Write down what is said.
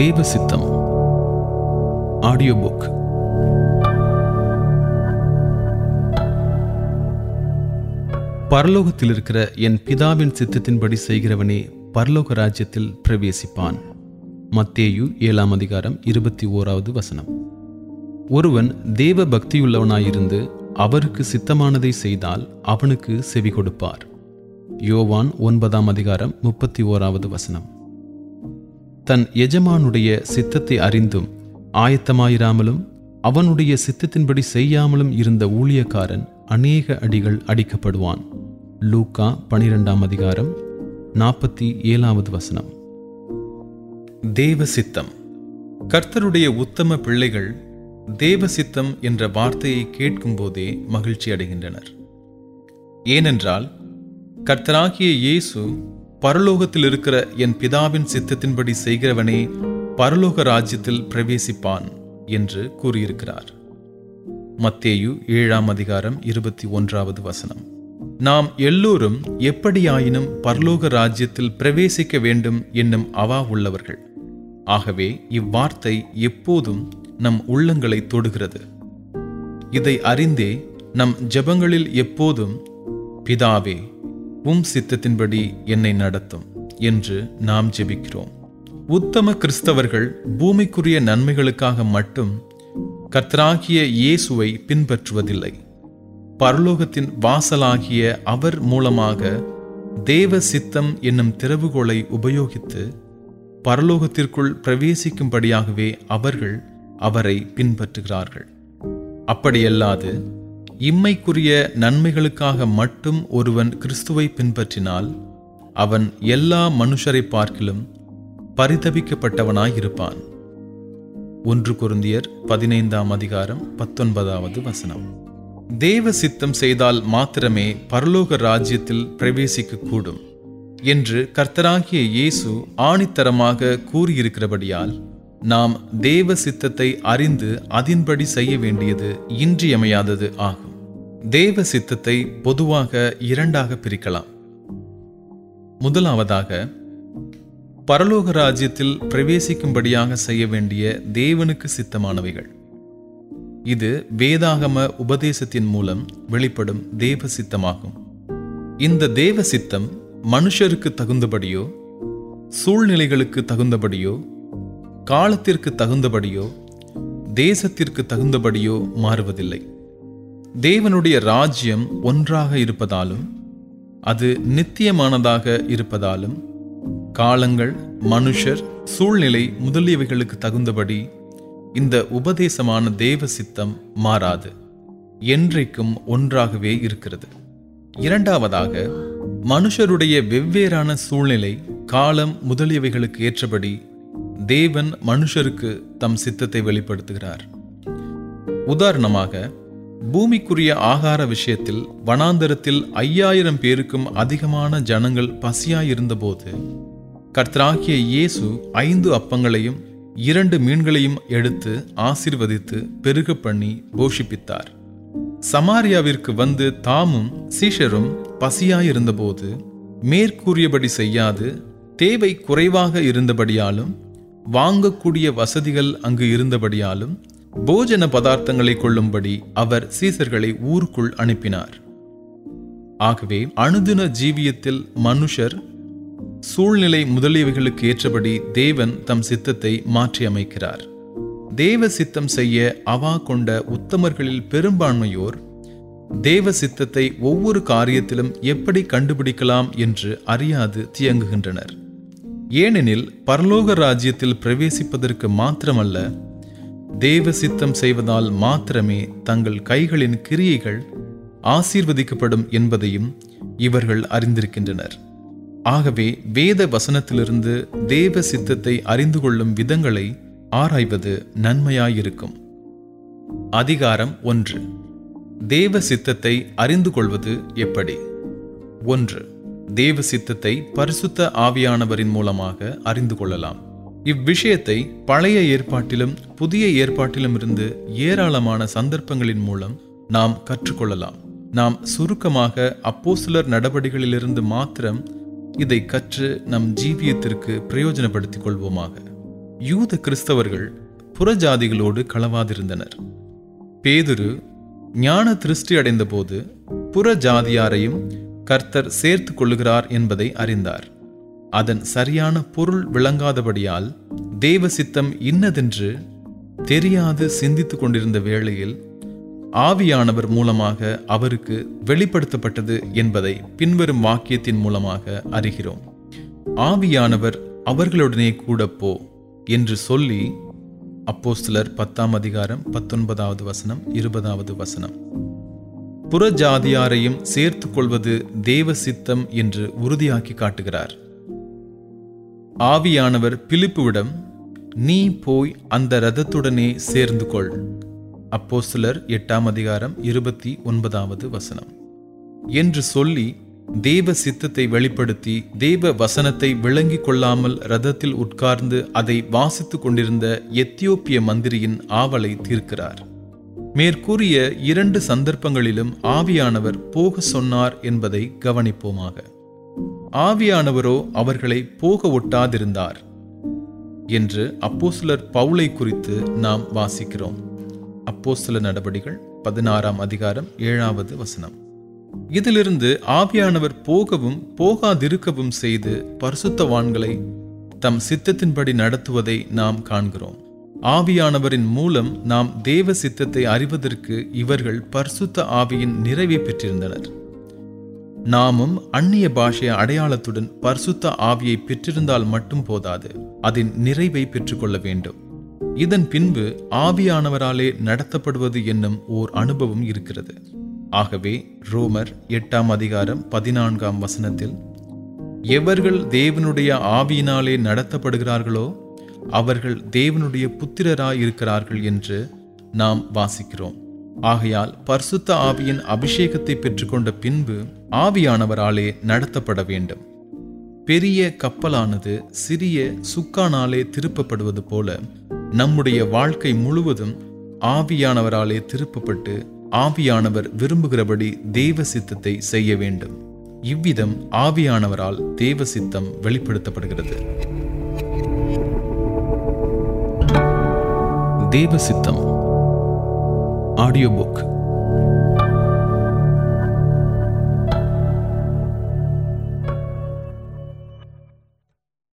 தேவ சித்தம் audio book. பரலோகத்தில் இருக்கிற என் பிதாவின் சித்தத்தின்படி செய்கிறவனே பரலோக ராஜ்யத்தில் பிரவேசிப்பான். மத்தேயு 7:21. ஒருவன் தேவ பக்தியுள்ளவனாயிருந்து அவருக்கு சித்தமானதை செய்தால் அவனுக்கு செவி கொடுப்பார். யோவான் 9:31. தன் எஜமானுடைய சித்தத்தை அறிந்தும் ஆயத்தமாயிராமலும் அவனுடைய சித்தத்தின்படி செய்யாமலும் இருந்த ஊழியக்காரன் அநேக அடிகள் அடிக்கப்படுவான். லூக்கா 12:47. தேவ சித்தம். கர்த்தருடைய உத்தம பிள்ளைகள் தேவ சித்தம் என்ற வார்த்தையை கேட்கும் போதே மகிழ்ச்சி அடைகின்றனர். ஏனென்றால் கர்த்தராகிய இயேசு பரலோகத்தில் இருக்கிற என் பிதாவின் சித்தத்தின்படி செய்கிறவனே பரலோக ராஜ்யத்தில் பிரவேசிப்பான் என்று கூறியிருக்கிறார். மத்தேயு 7:21. நாம் எல்லோரும் எப்படியாயினும் பரலோக ராஜ்யத்தில் பிரவேசிக்க வேண்டும் என்னும் அவா உள்ளவர்கள். ஆகவே இவ்வார்த்தை எப்போதும் நம் உள்ளங்களை தொடுகிறது. இதை அறிந்தே நம் ஜெபங்களில் எப்போதும் பிதாவே உம் சித்தத்தின்படி என்னை நடத்தும் என்று நாம் ஜெபிக்கிறோம். உத்தம கிறிஸ்தவர்கள் பூமிக்குரிய நன்மைகளுக்காக மட்டும் கர்த்தராகிய இயேசுவை பின்பற்றுவதில்லை. பரலோகத்தின் வாசலாகிய அவர் மூலமாக தேவ சித்தம் என்னும் திறவுகோலை உபயோகித்து பரலோகத்திற்குள் பிரவேசிக்கும்படியாகவே அவர்கள் அவரை பின்பற்றுகிறார்கள். அப்படியல்லாது இம்மைக்குரிய நன்மைகளுக்காக மட்டும் ஒருவன் கிறிஸ்துவை பின்பற்றினால் அவன் எல்லா மனுஷரை பார்க்கிலும் பரிதபிக்கப்பட்டவனாயிருப்பான். 1 Corinthians 15:19. தேவ சித்தம் செய்தால் மாத்திரமே பரலோக ராஜ்யத்தில் பிரவேசிக்க கூடும் என்று கர்த்தராகிய இயேசு ஆணித்தரமாக கூறியிருக்கிறபடியால் நாம் தேவ சித்தத்தை அறிந்து அதன்படி செய்ய வேண்டியது இன்றியமையாதது ஆகும். தேவ சித்தத்தை பொதுவாக இரண்டாக பிரிக்கலாம். முதலாவதாக, பரலோக ராஜ்யத்தில் பிரவேசிக்கும்படியாக செய்ய வேண்டிய தேவனுக்கு சித்தமானவைகள். இது வேதாகம உபதேசத்தின் மூலம் வெளிப்படும் தேவ சித்தமாகும். இந்த தேவ சித்தம் மனுஷருக்கு தகுந்தபடியோ, சூழ்நிலைகளுக்கு தகுந்தபடியோ, காலத்திற்கு தகுந்தபடியோ, தேசத்திற்கு தகுந்தபடியோ மாறுவதில்லை. தேவனுடைய ராஜ்யம் ஒன்றாக இருப்பதாலும் அது நித்தியமானதாக இருப்பதாலும் காலங்கள், மனுஷர், சூழ்நிலை முதலியவைகளுக்கு தகுந்தபடி இந்த உபதேசமான தேவ சித்தம் மாறாது, என்றைக்கும் ஒன்றாகவே இருக்கிறது. இரண்டாவதாக, மனுஷருடைய வெவ்வேறான சூழ்நிலை, காலம் முதலியவைகளுக்கு ஏற்றபடி தேவன் மனுஷருக்கு தம் சித்தத்தை வெளிப்படுத்துகிறார். உதாரணமாக, பூமிக்குரிய ஆகார விஷயத்தில் வனாந்தரத்தில் 5000 பேருக்கும் அதிகமான ஜனங்கள் பசியாயிருந்தபோது கர்த்தராகிய இயேசு 5 அப்பங்களையும் 2 மீன்களையும் எடுத்து ஆசீர்வதித்து பெருக பண்ணி போஷிப்பித்தார். சமாரியாவிற்கு வந்து தாமும் சீஷரும் பசியாயிருந்தபோது மேற்கூறியபடி செய்யாது, தேவை குறைவாக இருந்தபடியாலும் வாங்கக்கூடிய வசதிகள் அங்கு இருந்தபடியாலும் போஜன பதார்த்தங்களை கொள்ளும்படி அவர் சீசர்களை ஊருக்குள் அனுப்பினார். ஆகவே அனுதின ஜீவியத்தில் மனுஷர், சூழ்நிலை முதலியவைகளுக்கு ஏற்றபடி தேவன் தம் சித்தத்தை மாற்றி அமைக்கிறார். தேவ சித்தம் செய்ய அவா கொண்ட உத்தமர்களில் பெரும்பான்மையோர் தேவ சித்தத்தை ஒவ்வொரு காரியத்திலும் எப்படி கண்டுபிடிக்கலாம் என்று அறியாது தியங்குகின்றனர். ஏனெனில் பரலோக ராஜ்யத்தில் பிரவேசிப்பதற்கு மாத்திரமல்ல, தேவ சித்தம் செய்வதால் மாத்திரமே தங்கள் கைகளின் கிரியைகள் ஆசீர்வதிக்கப்படும் என்பதையும் இவர்கள் அறிந்திருக்கின்றனர். ஆகவே வேத வசனத்திலிருந்து தேவ சித்தத்தை அறிந்து கொள்ளும் விதங்களை ஆராய்வது நன்மையாயிருக்கும். அதிகாரம் 1. தேவ சித்தத்தை அறிந்து கொள்வது எப்படி? 1. தேவ சித்தத்தை பரிசுத்த ஆவியானவரின் மூலமாக அறிந்து கொள்ளலாம். இவ்விஷயத்தை பழைய ஏற்பாட்டிலும் புதிய ஏற்பாட்டிலும் இருந்து ஏராளமான சந்தர்ப்பங்களின் மூலம் நாம் கற்றுக்கொள்ளலாம். நாம் சுருக்கமாக அப்போஸ்தலர் நடபடிகளிலிருந்து மாத்திரம் இதை கற்று நம் ஜீவியத்திற்கு பிரயோஜனப்படுத்திக் கொள்வோமாக. யூத கிறிஸ்தவர்கள் புறஜாதிகளோடு கலவாதிருந்தனர். பேதுரு ஞான திருஷ்டி அடைந்த போது புறஜாதியாரையும் கர்த்தர் சேர்த்து கொள்ளுகிறார் என்பதை அறிந்தார். அதன் சரியான பொருள் விளங்காதபடியால் தேவ சித்தம் இன்னதென்று தெரியாது சிந்தித்து கொண்டிருந்த வேளையில் ஆவியானவர் மூலமாக அவருக்கு வெளிப்படுத்தப்பட்டது என்பதை பின்வரும் வாக்கியத்தின் மூலமாக அறிகிறோம். ஆவியானவர் அவர்களுடனே கூட போ என்று சொல்லி, அப்போஸ்தலர் 10ஆம் அதிகாரம் 19வது வசனம் 20வது வசனம். புறஜாதியாரையும் சேர்த்து கொள்வது தேவ சித்தம் என்று உறுதியாக்கி காட்டுகிறார். ஆவியானவர் பிலிப்புவிடம், நீ போய் அந்த ரதத்துடனே சேர்ந்து கொள். அப்போஸ்தலர் 8ஆம் அதிகாரம் 29வது வசனம் என்று சொல்லி தேவ சித்தத்தை வெளிப்படுத்தி தேவ வசனத்தை விளங்கி கொள்ளாமல் ரதத்தில் உட்கார்ந்து அதை வாசித்து கொண்டிருந்த எத்தியோப்பிய மந்திரியின் ஆவலை தீர்க்கிறார். மேற்கூறிய 2 சந்தர்ப்பங்களிலும் ஆவியானவர் போக சொன்னார் என்பதை கவனிப்போமாக. ஆவியானவரோ அவர்களை போக ஒட்டாதிருந்தார் என்று அப்போஸ்தலர் பவுலை குறித்து நாம் வாசிக்கிறோம். அப்போஸ்தல நடபடிகள் 16ஆம் அதிகாரம் 7வது வசனம். இதிலிருந்து ஆவியானவர் போகவும் போகாதிருக்கவும் செய்து பரிசுத்தவான்களை தம் சித்தத்தின்படி நடத்துவதை நாம் காண்கிறோம். ஆவியானவரின் மூலம் நாம் தேவ சித்தத்தை அறிவதற்கு இவர்கள் பரிசுத்த ஆவியின் நிறைவை பெற்றிருந்தனர். நாமும் அந்நிய பாஷைய அடையாளத்துடன் பரிசுத்த ஆவியை பெற்றிருந்தால் மட்டும் போதாது, அதன் நிறைவை பெற்றுக்கொள்ள வேண்டும். இதன் பின்பு ஆவியானவராலே நடத்தப்படுவது என்னும் ஓர் அனுபவம் இருக்கிறது. ஆகவே ரோமர் 8ஆம் அதிகாரம் 14ஆம் வசனத்தில், எவர்கள் தேவனுடைய ஆவியினாலே நடத்தப்படுகிறார்களோ அவர்கள் தேவனுடைய புத்திரராயிருக்கிறார்கள் என்று நாம் வாசிக்கிறோம். ஆகையால் பரிசுத்த ஆவியின் அபிஷேகத்தை பெற்றுக்கொண்ட பின்பு ஆவியானவராலே நடத்தப்பட வேண்டும். பெரிய கப்பலானது சிறிய சுக்கானாலே திருப்பப்படுவது போல நம்முடைய வாழ்க்கை முழுவதும் ஆவியானவராலே திருப்பப்பட்டு ஆவியானவர் விரும்புகிறபடி தேவ சித்தத்தை செய்ய வேண்டும். இவ்விதம் ஆவியானவரால் தேவ சித்தம் வெளிப்படுத்தப்படுகிறது. தேவ சித்தம் ஆடியோ புக்.